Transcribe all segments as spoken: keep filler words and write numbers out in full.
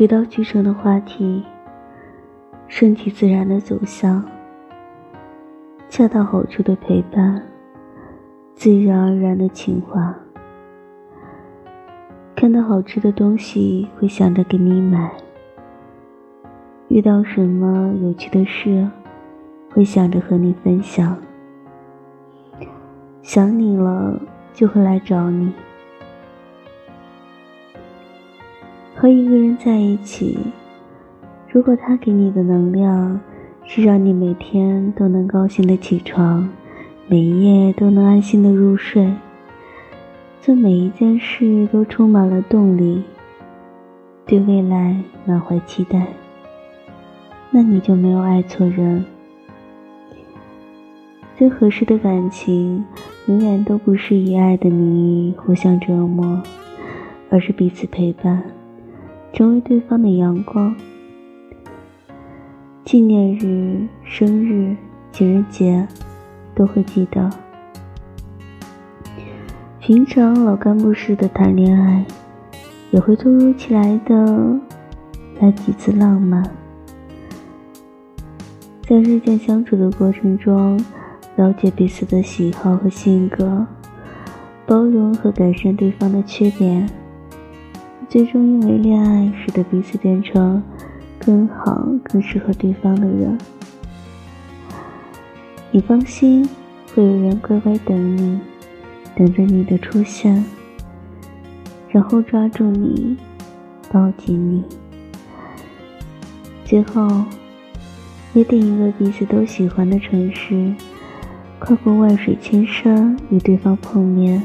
水到渠成的话题，顺其自然的走向，恰到好处的陪伴，自然而然的情话。看到好吃的东西会想着给你买，遇到什么有趣的事会想着和你分享，想你了就会来找你。和一个人在一起，如果他给你的能量是让你每天都能高兴的起床，每夜都能安心的入睡，做每一件事都充满了动力，对未来满怀期待，那你就没有爱错人。最合适的感情永远都不是以爱的名义互相折磨，而是彼此陪伴，成为对方的阳光。纪念日、生日、情人节都会记得。平常老干部式的谈恋爱，也会突如其来的来几次浪漫。在日渐相处的过程中，了解彼此的喜好和性格，包容和改善对方的缺点，最终因为恋爱使得彼此变成更好更适合对方的人。你放心，会有人乖乖等你，等着你的出现，然后抓住你，抱紧你，最后约定一个彼此都喜欢的城市，跨过万水千山与对方碰面，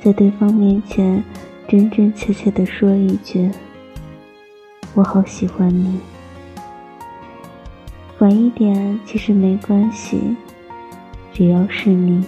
在对方面前真真切切地说一句，我好喜欢你。晚一点其实没关系，只要是你。